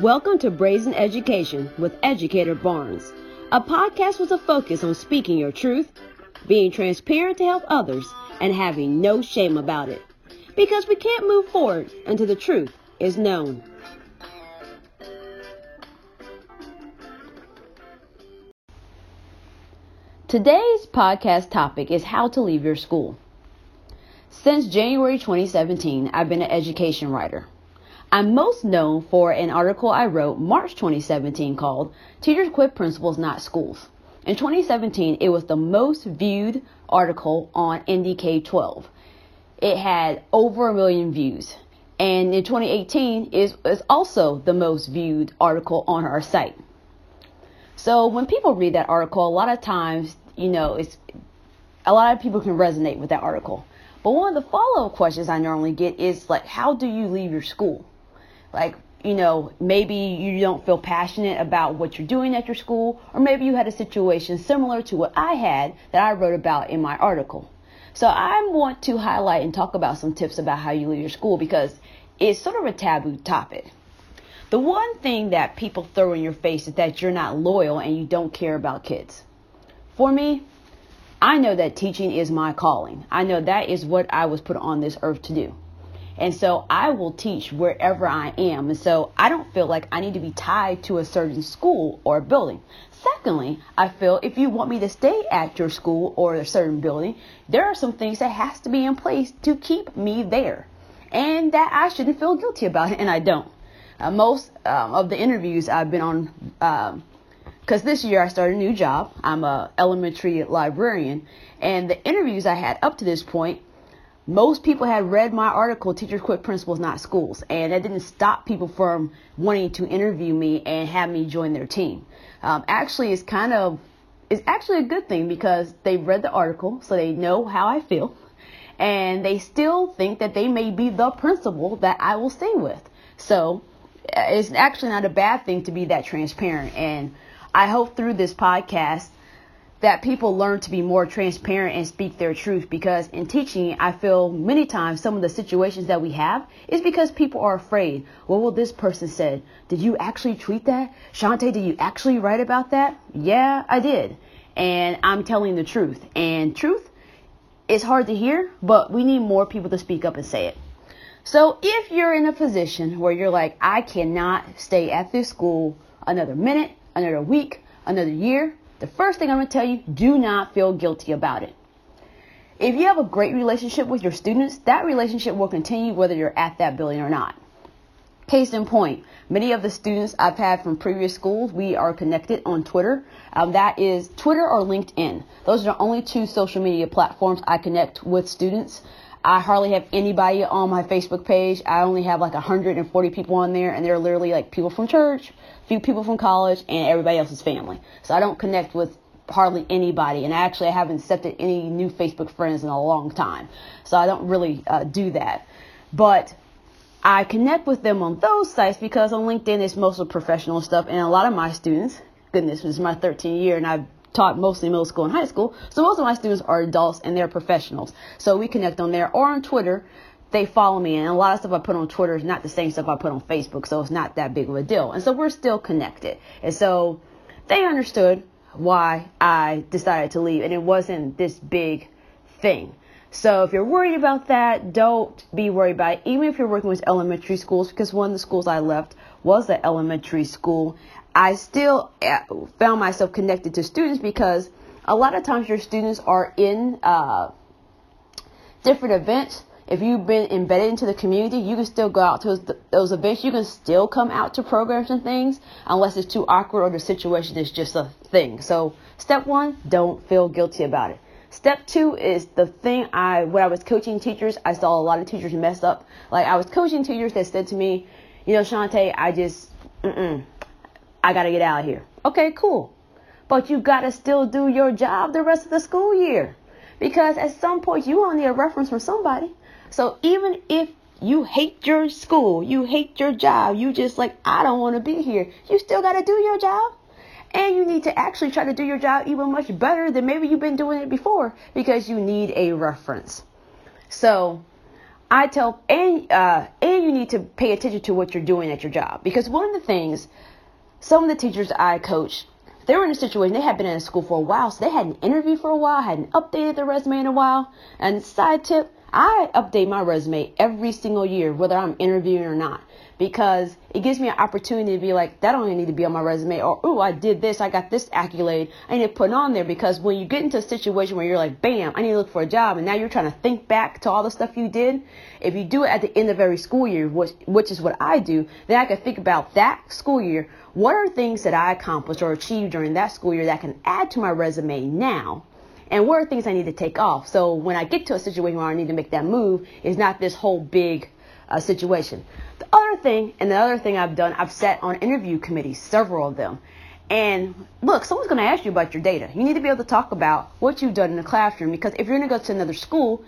Welcome to Brazen Education with Educator Barnes, a podcast with a focus on speaking your truth, being transparent to help others, and having no shame about it. Because we can't move forward until the truth is known. Today's podcast topic is how to leave your school. Since January 2017, I've been an education writer. I'm most known for an article I wrote March 2017 called Teachers Quit Principals, Not Schools. In 2017, it was the most viewed article on NDK 12. It had over 1 million views. And in 2018, it was also the most viewed article on our site. So when people read that article, a lot of times, it's a lot of people can resonate with that article. But one of the follow-up questions I normally get is like, how do you leave your school? Maybe you don't feel passionate about what you're doing at your school, or maybe you had a situation similar to what I had that I wrote about in my article. So I want to highlight and talk about some tips about how you leave your school because it's sort of a taboo topic. The one thing that people throw in your face is that you're not loyal and you don't care about kids. For me, I know that teaching is my calling. I know that is what I was put on this earth to do. And so I will teach wherever I am. And so I don't feel like I need to be tied to a certain school or building. Secondly, I feel if you want me to stay at your school or a certain building, there are some things that has to be in place to keep me there and that I shouldn't feel guilty about it. And I don't. Most of the interviews I've been on, because this year I started a new job. I'm an elementary librarian, and the interviews I had up to this point, most people had read my article, Teachers Quit Principals, Not Schools, and that didn't stop people from wanting to interview me and have me join their team. It's actually a good thing because they've read the article, so they know how I feel, and they still think that they may be the principal that I will stay with. So it's actually not a bad thing to be that transparent, and I hope through this podcast that people learn to be more transparent and speak their truth, because in teaching, I feel many times some of the situations that we have is because people are afraid. What will this person say? Did you actually tweet that? Shante, did you actually write about that? Yeah, I did. And I'm telling the truth. And truth is hard to hear, but we need more people to speak up and say it. So if you're in a position where you're like, I cannot stay at this school another minute, another week, another year, the first thing I'm going to tell you, do not feel guilty about it. If you have a great relationship with your students, that relationship will continue whether you're at that building or not. Case in point, many of the students I've had from previous schools, we are connected on Twitter. That is Twitter or LinkedIn. Those are the only two social media platforms I connect with students. I hardly have anybody on my Facebook page. I only have like 140 people on there, and they're literally like people from church, a few people from college, and everybody else's family. So I don't connect with hardly anybody, and I haven't accepted any new Facebook friends in a long time. So I don't really do that. But I connect with them on those sites because on LinkedIn it's mostly professional stuff, and a lot of my students, goodness, this is my 13th year, and I've taught mostly middle school and high school. So most of my students are adults and they're professionals. So we connect on there or on Twitter. They follow me, and a lot of stuff I put on Twitter is not the same stuff I put on Facebook. So it's not that big of a deal. And so we're still connected. And so they understood why I decided to leave, and it wasn't this big thing. So if you're worried about that, don't be worried about it. Even if you're working with elementary schools, because one of the schools I left was an elementary school, I still found myself connected to students because a lot of times your students are in different events. If you've been embedded into the community, you can still go out to those events. You can still come out to programs and things unless it's too awkward or the situation is just a thing. So step one, don't feel guilty about it. Step two is the thing when I was coaching teachers, I saw a lot of teachers mess up. Like I was coaching teachers that said to me, Shante, I got to get out of here. Okay, cool. But you got to still do your job the rest of the school year, because at some point you will need a reference from somebody. So even if you hate your school, you hate your job, you just like, I don't want to be here, you still got to do your job. And you need to actually try to do your job even much better than maybe you've been doing it before, because you need a reference. So I tell, and you need to pay attention to what you're doing at your job. Because one of the things, some of the teachers I coach, they were in a situation, they had been in school for a while, so they hadn't interviewed for a while, hadn't updated their resume in a while. And side tip, I update my resume every single year, whether I'm interviewing or not, because it gives me an opportunity to be like, that only need to be on my resume, or, oh, I did this, I got this accolade, I need to put it on there, because when you get into a situation where you're like, bam, I need to look for a job, and now you're trying to think back to all the stuff you did, if you do it at the end of every school year, which is what I do, then I can think about that school year, what are things that I accomplished or achieved during that school year that I can add to my resume now? And what are things I need to take off? So when I get to a situation where I need to make that move, it's not this whole big situation. The other thing I've done, I've sat on interview committees, several of them. And look, someone's going to ask you about your data. You need to be able to talk about what you've done in the classroom, because if you're going to go to another school,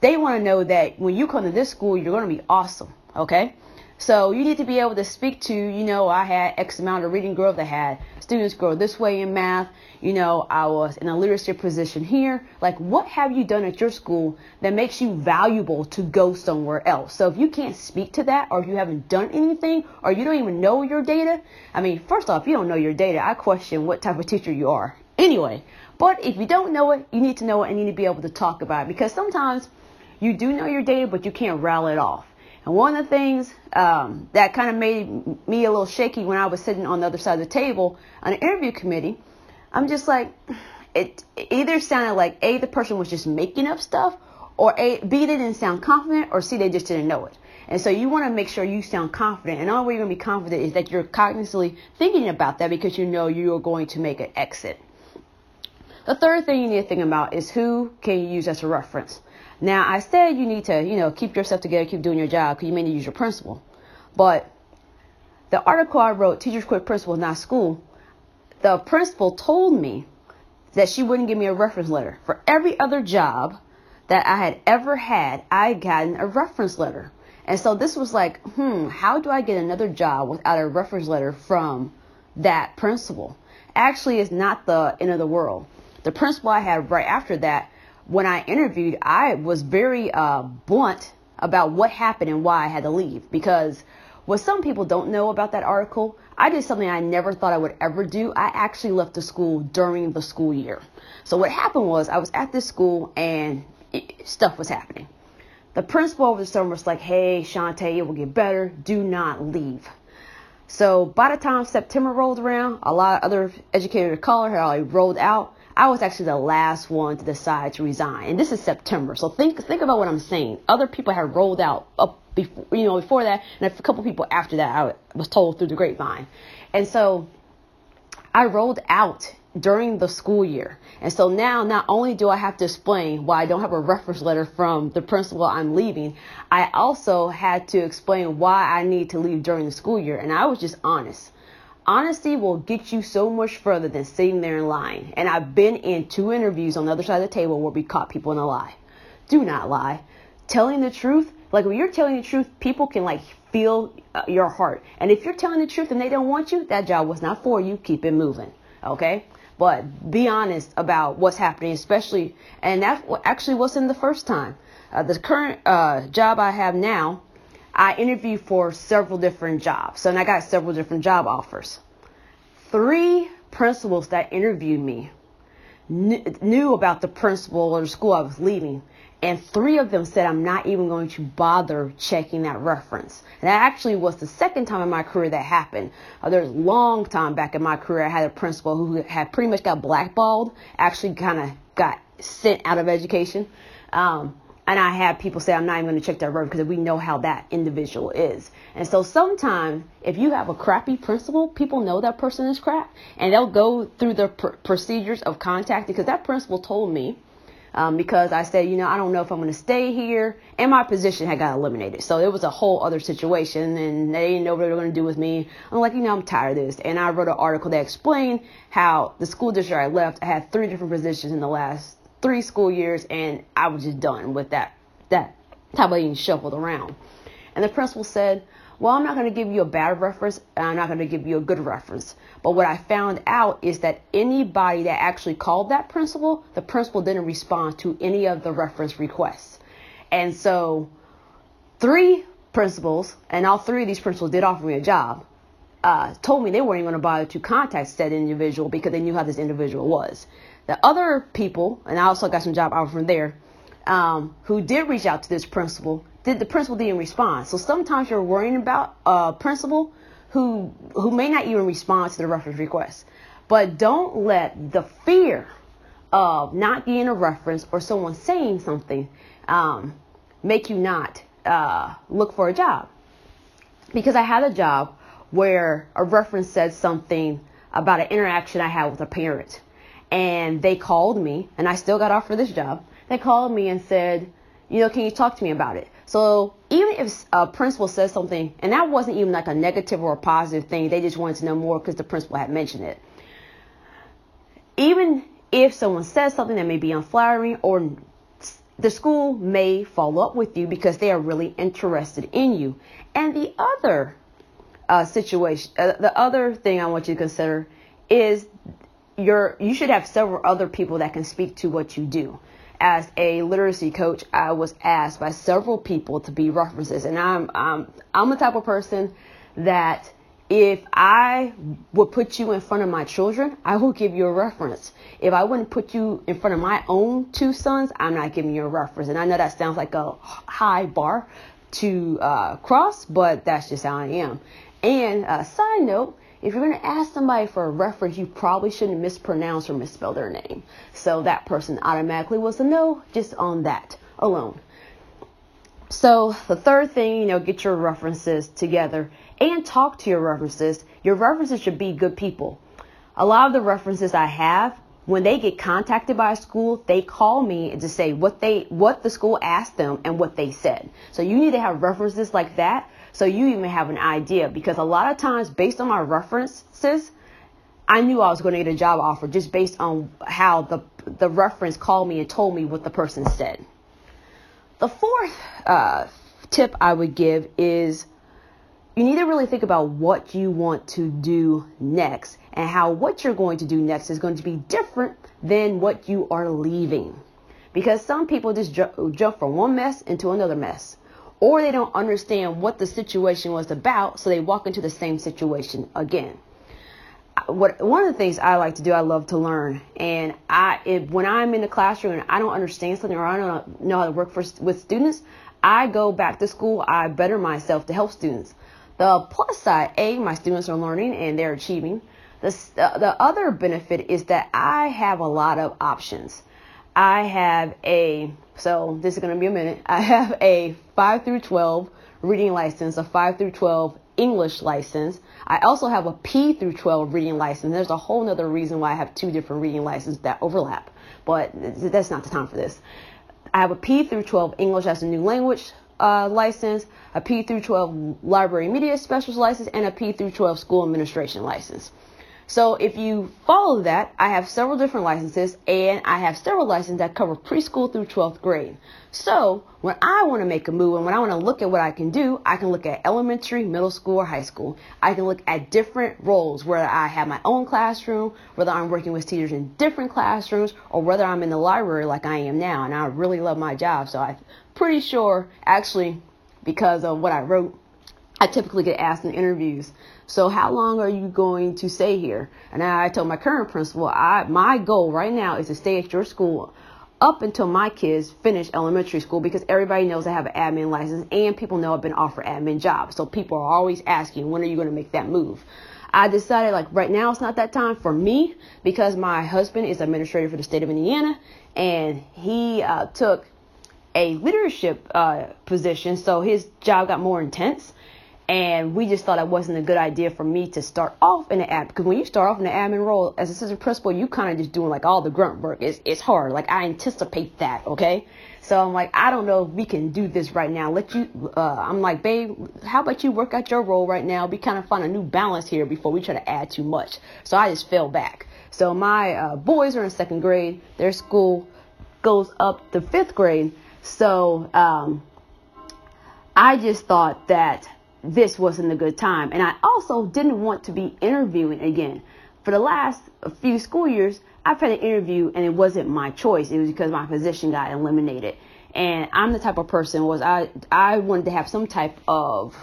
they want to know that when you come to this school, you're going to be awesome, okay? So you need to be able to speak to, you know, I had X amount of reading growth, I had students grow this way in math, you know, I was in a leadership position here. Like, what have you done at your school that makes you valuable to go somewhere else? So if you can't speak to that, or if you haven't done anything, or you don't even know your data, I mean, first off, if you don't know your data, I question what type of teacher you are. Anyway, but if you don't know it, you need to know it and you need to be able to talk about it, because sometimes you do know your data, but you can't rattle it off. And one of the things that kind of made me a little shaky when I was sitting on the other side of the table on an interview committee, I'm just like, it either sounded like A, the person was just making up stuff, or B, they didn't sound confident, or C, they just didn't know it. And so you want to make sure you sound confident. And the only way you're going to be confident is that you're cognizantly thinking about that, because you know you are going to make an exit. The third thing you need to think about is who can you use as a reference. Now, I said you need to, you know, keep yourself together, keep doing your job, because you may need to use your principal. But the article I wrote, Teachers Quit Principals, Not School, the principal told me that she wouldn't give me a reference letter. For every other job that I had ever had, I had gotten a reference letter. And so this was like, how do I get another job without a reference letter from that principal? Actually, it's not the end of the world. The principal I had right after that, when I interviewed, I was very blunt about what happened and why I had to leave. Because what some people don't know about that article, I did something I never thought I would ever do. I actually left the school during the school year. So what happened was, I was at this school and stuff was happening. The principal over the summer was like, hey, Shantae, it will get better. Do not leave. So by the time September rolled around, a lot of other educators of color had already rolled out. I was actually the last one to decide to resign. And this is September. So think about what I'm saying. Other people had rolled out before that. And a couple people after that, I was told through the grapevine. And so I rolled out during the school year. And so now not only do I have to explain why I don't have a reference letter from the principal I'm leaving, I also had to explain why I need to leave during the school year. And I was just honest. Honesty will get you so much further than sitting there and lying. And I've been in 2 interviews on the other side of the table where we caught people in a lie. Do not lie. Telling the truth, like when you're telling the truth, people can like feel your heart. And if you're telling the truth and they don't want you, that job was not for you. Keep it moving. Okay? But be honest about what's happening, especially, and that actually wasn't the first time. The current job I have now, I interviewed for several different jobs, and I got several different job offers. 3 principals that interviewed me knew about the principal or the school I was leaving, and 3 of them said, I'm not even going to bother checking that reference. And that actually was the second time in my career that happened. There's a long time back in my career, I had a principal who had pretty much got blackballed, actually kind of got sent out of education. And I had people say, I'm not even going to check that reference, because we know how that individual is. And so sometimes if you have a crappy principal, people know that person is crap, and they'll go through the procedures of contacting. Because that principal told me, because I said, you know, I don't know if I'm going to stay here, and my position had got eliminated. So it was a whole other situation, and they didn't know what they were going to do with me. I'm like, you know, I'm tired of this. And I wrote an article that explained how the school district I left, I had 3 different positions in the last 3 school years, and I was just done with that type of being shuffled around. And the principal said, well, I'm not going to give you a bad reference, and I'm not going to give you a good reference. But what I found out is that anybody that actually called that principal, the principal didn't respond to any of the reference requests. And so 3 principals, and all three of these principals did offer me a job, told me they weren't even going to bother to contact that individual because they knew how this individual was. The other people, and I also got some job offers from there, who did reach out to this principal, the principal didn't respond. So sometimes you're worrying about a principal who may not even respond to the reference request. But don't let the fear of not getting a reference or someone saying something make you not look for a job. Because I had a job where a reference said something about an interaction I had with a parent. And they called me, and I still got offered this job. They called me and said, can you talk to me about it? So even if a principal says something, and that wasn't even like a negative or a positive thing, they just wanted to know more because the principal had mentioned it. Even if someone says something that may be unflattering, or the school may follow up with you because they are really interested in you. And the other situation, the other thing I want you to consider is you should have several other people that can speak to what you do. As a literacy coach, I was asked by several people to be references, and I'm the type of person that if I would put you in front of my children, I will give you a reference. If I wouldn't put you in front of my own two sons, I'm not giving you a reference. And I know that sounds like a high bar to cross, but that's just how I am. And a side note, if you're going to ask somebody for a reference, you probably shouldn't mispronounce or misspell their name. So that person automatically was a no just on that alone. So the third thing, get your references together and talk to your references. Your references should be good people. A lot of the references I have, when they get contacted by a school, they call me to say what the school asked them and what they said. So you need to have references like that. So you even have an idea, because a lot of times based on my references, I knew I was going to get a job offer just based on how the reference called me and told me what the person said. The fourth tip I would give is you need to really think about what you want to do next and how what you're going to do next is going to be different than what you are leaving. Because some people just jump from one mess into another mess. Or they don't understand what the situation was about, so they walk into the same situation again. One of the things I like to do, I love to learn. And when I'm in the classroom and I don't understand something or I don't know how to work with students, I go back to school, I better myself to help students. The plus side, my students are learning and they're achieving. The other benefit is that I have a lot of options. So this is going to be a minute. I have a 5 through 12 reading license, a 5 through 12 English license. I also have a P through 12 reading license. There's a whole other reason why I have two different reading licenses that overlap, but that's not the time for this. I have a P through 12 English as a new language license, a P through 12 library media specialist license, and a P through 12 school administration license. So if you follow that, I have several different licenses, and I have several licenses that cover preschool through 12th grade. So when I want to make a move and when I want to look at what I can do, I can look at elementary, middle school, or high school. I can look at different roles, whether I have my own classroom, whether I'm working with teachers in different classrooms, or whether I'm in the library like I am now. And I really love my job, so I'm pretty sure, actually, because of what I wrote, I typically get asked in interviews, so how long are you going to stay here? And I told my current principal, my goal right now is to stay at your school up until my kids finish elementary school, because everybody knows I have an admin license and people know I've been offered admin jobs. So people are always asking, when are you going to make that move? I decided right now it's not that time for me, because my husband is administrator for the state of Indiana, and he took a leadership position, so his job got more intense. And we just thought it wasn't a good idea for me to start off in the admin. Because when you start off in the admin role as assistant principal, you kind of just doing all the grunt work. It's hard. I anticipate that, okay? So I'm I don't know if we can do this right now. I'm babe, how about you work out your role right now? We kind of find a new balance here before we try to add too much. So I just fell back. So my boys are in second grade. Their school goes up to fifth grade. So I just thought that this wasn't a good time, and I also didn't want to be interviewing again. For the last few school years, I've had an interview, and it wasn't my choice. It was because my position got eliminated, And I'm the type of person was I wanted to have some type of,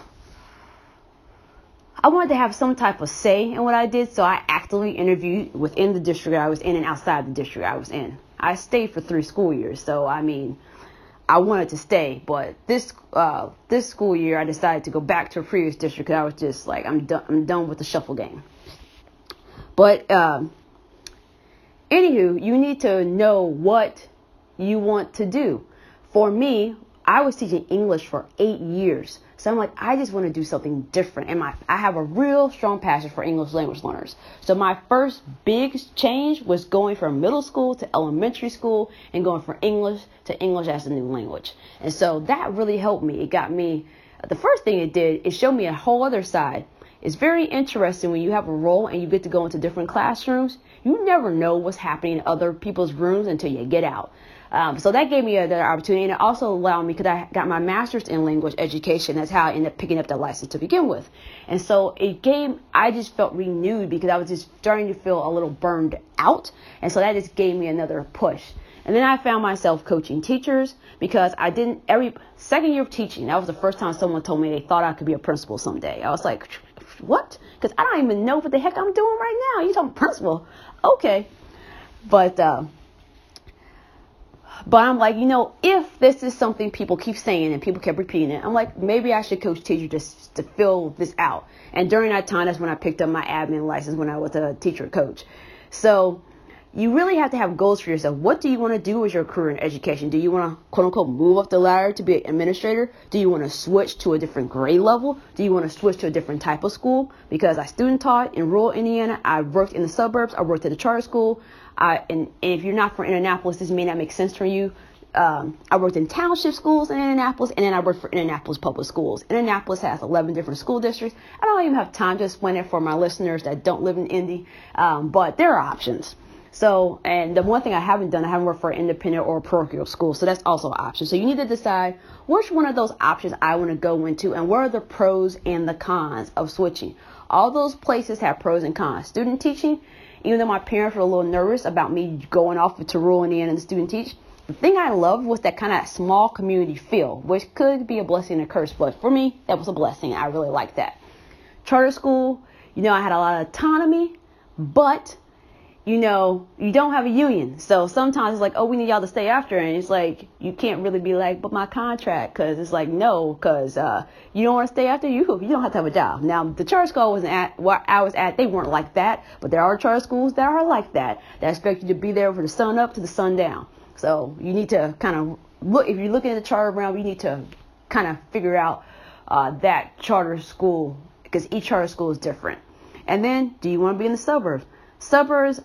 I wanted to have some type of say in what I did. So I actively interviewed within the district I was in and outside the district I was in. I stayed for 3 school years. So, I mean, I wanted to stay. But this school year, I decided to go back to a previous district because I was just like, I'm done with the shuffle game. But anywho, you need to know what you want to do. For me, I was teaching English for 8 years. So I'm like, I just want to do something different. And I have a real strong passion for English language learners. So my first big change was going from middle school to elementary school and going from English to English as a new language. And so that really helped me. It got me, the first thing it did, it showed me a whole other side. It's very interesting when you have a role and you get to go into different classrooms. You never know what's happening in other people's rooms until you get out. So that gave me another opportunity, and it also allowed me, because I got my master's in language education. That's how I ended up picking up that license to begin with. And so I just felt renewed because I was just starting to feel a little burned out. And so that just gave me another push. And then I found myself coaching teachers because every second year of teaching, that was the first time someone told me they thought I could be a principal someday. I was like, what? Because I don't even know what the heck I'm doing right now. You're talking principal. Okay. But I'm like, if this is something people keep saying and people kept repeating it, I'm like, maybe I should coach teachers just to fill this out. And during that time, that's when I picked up my admin license when I was a teacher coach. So you really have to have goals for yourself. What do you want to do with your career in education? Do you want to, quote unquote, move up the ladder to be an administrator? Do you want to switch to a different grade level? Do you want to switch to a different type of school? Because I student taught in rural Indiana. I worked in the suburbs. I worked at a charter school. And if you're not from Indianapolis, this may not make sense for you. I worked in township schools in Indianapolis, and then I worked for Indianapolis Public Schools. Indianapolis has 11 different school districts. I don't even have time to explain it for my listeners that don't live in Indy, but there are options. So, and the one thing I haven't done, I haven't worked for an independent or a parochial school. So that's also an option. So you need to decide which one of those options I want to go into and what are the pros and the cons of switching. All those places have pros and cons. Student teaching, even though my parents were a little nervous about me going off to rural Indiana and student teach, the thing I loved was that kind of small community feel, which could be a blessing and a curse. But for me, that was a blessing. I really liked that. Charter school, I had a lot of autonomy, but you don't have a union. So sometimes it's like, oh, we need y'all to stay after. And it's like, you can't really be like, but my contract, because it's like, no, because you don't want to stay after you don't have to have a job. Now, the charter school I was at, they weren't like that. But there are charter schools that are like that. That expect you to be there from the sun up to the sun down. So you need to kind of look, if you're looking at the charter realm, you need to kind of figure out that charter school, because each charter school is different. And then, do you want to be in the suburbs? Suburbs,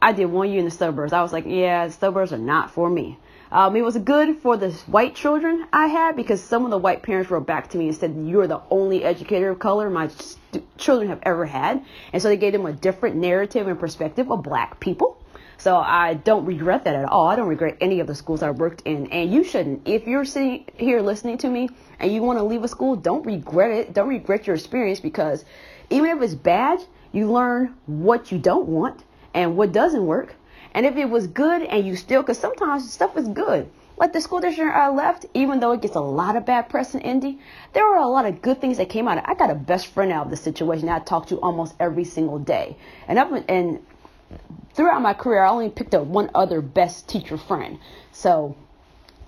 I did 1 year in the suburbs. I was like, yeah, suburbs are not for me. It was good for the white children I had because some of the white parents wrote back to me and said, you're the only educator of color my children have ever had. And so they gave them a different narrative and perspective of black people. So I don't regret that at all. I don't regret any of the schools I worked in. And you shouldn't. If you're sitting here listening to me and you want to leave a school, don't regret it. Don't regret your experience, because even if it's bad, you learn what you don't want and what doesn't work. And if it was good and you still, because sometimes stuff is good. Like the school district I left, even though it gets a lot of bad press in Indy, there were a lot of good things that came out. I got a best friend out of the situation I talk to almost every single day. And throughout my career, I only picked up one other best teacher friend. So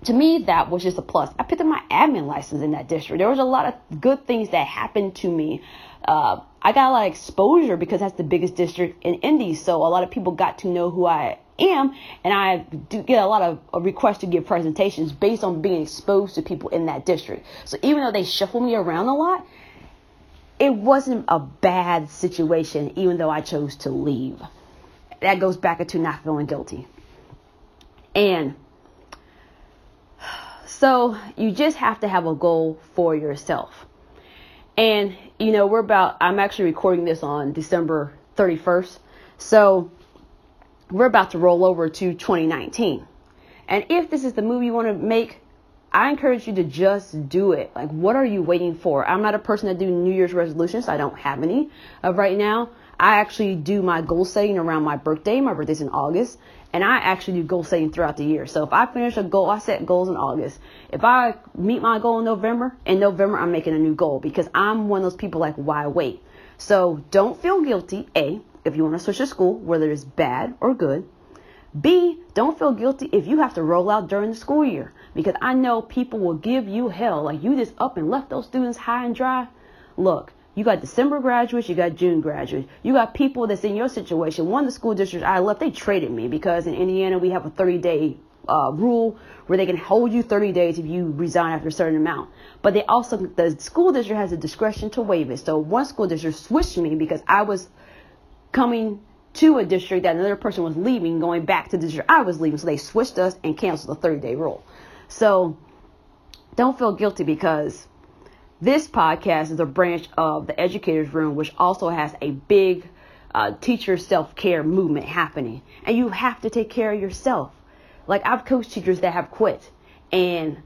to me, that was just a plus. I picked up my admin license in that district. There was a lot of good things that happened to me. I got a lot of exposure because that's the biggest district in Indy. So a lot of people got to know who I am. And I do get a lot of requests to give presentations based on being exposed to people in that district. So even though they shuffle me around a lot, it wasn't a bad situation, even though I chose to leave. That goes back into not feeling guilty. And so you just have to have a goal for yourself. And, I'm actually recording this on December 31st. So we're about to roll over to 2019. And if this is the move you want to make, I encourage you to just do it. Like, what are you waiting for? I'm not a person that do New Year's resolutions. I don't have any right now. I actually do my goal setting around my birthday. My birthday's in August. And I actually do goal setting throughout the year. So if I finish a goal, I set goals in August. If I meet my goal in November, I'm making a new goal, because I'm one of those people like, why wait? So don't feel guilty, A, if you want to switch to school, whether it's bad or good. B, don't feel guilty if you have to roll out during the school year, because I know people will give you hell. Like, you just up and left those students high and dry. Look, you got December graduates, you got June graduates. You got people that's in your situation. One of the school districts I left, they traded me, because in Indiana we have a 30-day rule where they can hold you 30 days if you resign after a certain amount. But they also, the school district has the discretion to waive it. So one school district switched me because I was coming to a district that another person was leaving, going back to the district I was leaving. So they switched us and canceled the 30-day rule. So don't feel guilty, because this podcast is a branch of the Educator's Room, which also has a big teacher self-care movement happening. And you have to take care of yourself. Like, I've coached teachers that have quit. And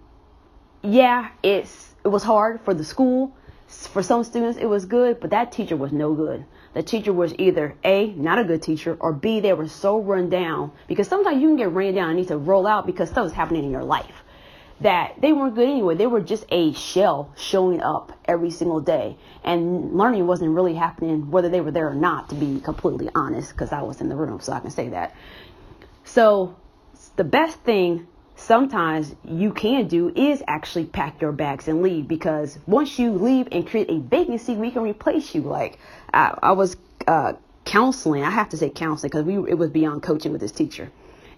yeah, it was hard for the school. For some students, it was good, but that teacher was no good. The teacher was either A, not a good teacher, or B, they were so run down. Because sometimes you can get ran down and need to roll out because stuff is happening in your life, that they weren't good anyway. They were just a shell showing up every single day. And learning wasn't really happening, whether they were there or not, to be completely honest, because I was in the room, so I can say that. So the best thing sometimes you can do is actually pack your bags and leave, because once you leave and create a vacancy, we can replace you. Like, I was counseling. I have to say counseling, because it was beyond coaching with this teacher.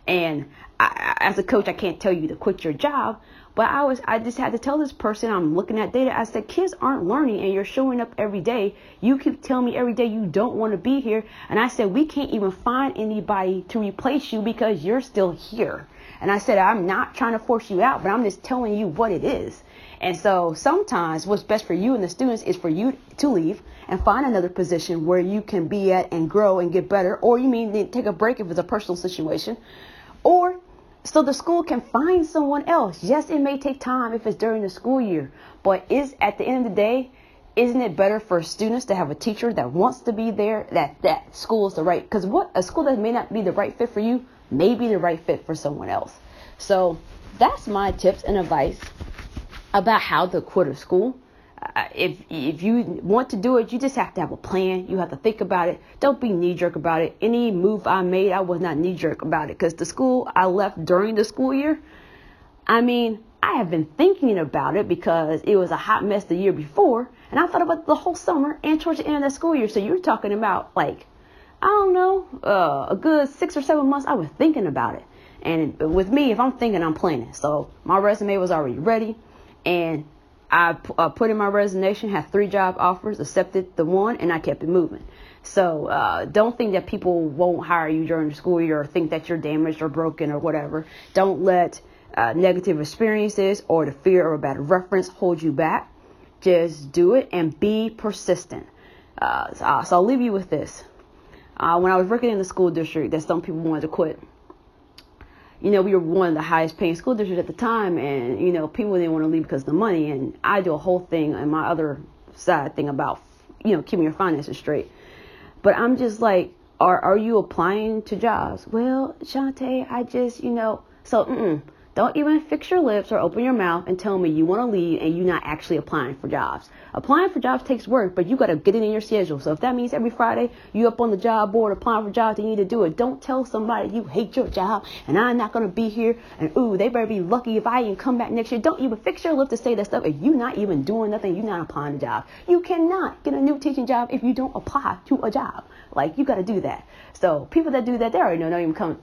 And as a coach, I can't tell you to quit your job, but I just had to tell this person, I'm looking at data. I said, kids aren't learning and you're showing up every day. You keep telling me every day you don't want to be here. And I said, we can't even find anybody to replace you because you're still here. And I said, I'm not trying to force you out, but I'm just telling you what it is. And so sometimes what's best for you and the students is for you to leave and find another position where you can be at and grow and get better. Or you mean take a break if it's a personal situation. Or so the school can find someone else. Yes, it may take time if it's during the school year. But at the end of the day, isn't it better for students to have a teacher that wants to be there, that school is the right? Because what a school that may not be the right fit for you may be the right fit for someone else. So that's my tips and advice about how to quit a school. If you want to do it, you just have to have a plan. You have to think about it. Don't be knee-jerk about it. Any move I made, I was not knee-jerk about it, because the school I left during the school year, I mean, I have been thinking about it because it was a hot mess the year before, and I thought about it the whole summer and towards the end of that school year. So you're talking about, like, I don't know, a good 6 or 7 months I was thinking about it. And with me, if I'm thinking, I'm planning. So my resume was already ready. And I put in my resignation, had 3 job offers, accepted the one, and I kept it moving. So don't think that people won't hire you during the school year or think that you're damaged or broken or whatever. Don't let negative experiences or the fear of a bad reference hold you back. Just do it and be persistent. So I'll leave you with this. When I was working in the school district that some people wanted to quit, you know, we were one of the highest paying school districts at the time, and, you know, people didn't want to leave because of the money. And I do a whole thing on my other side thing about, you know, keeping your finances straight. But I'm just like, are you applying to jobs? Well, Shantae, I just, you know, so don't even fix your lips or open your mouth and tell me you want to leave and you're not actually applying for jobs. Applying for jobs takes work, but you got to get it in your schedule. So if that means every Friday you up on the job board applying for jobs, then you need to do it. Don't tell somebody you hate your job and I'm not going to be here and ooh, they better be lucky if I even come back next year. Don't even fix your lip to say that stuff if you're not even doing nothing, you're not applying to jobs. You cannot get a new teaching job if you don't apply to a job. Like, you got to do that. So people that do that, they already know, don't even come to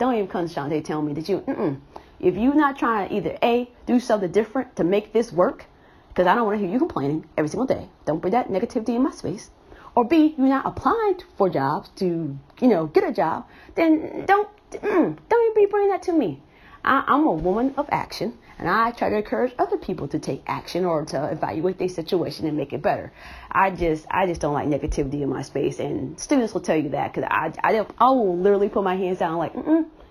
Shantae tell me that you, If you're not trying to either A, do something different to make this work, because I don't want to hear you complaining every single day. Don't put that negativity in my space. Or B, you're not applying for jobs to, you know, get a job. Then don't even be bringing that to me. I'm a woman of action, and I try to encourage other people to take action or to evaluate their situation and make it better. I just don't like negativity in my space, and students will tell you that, because I will literally put my hands down like,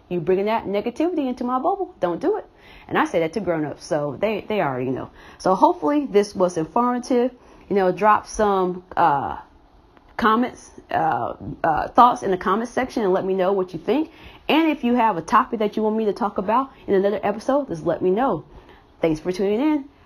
You bringing that negativity into my bubble. Don't do it. And I say that to grown-ups, so they already know. So hopefully this was informative. You know, drop some comments, thoughts in the comments section and let me know what you think. And if you have a topic that you want me to talk about in another episode, just let me know. Thanks for tuning in.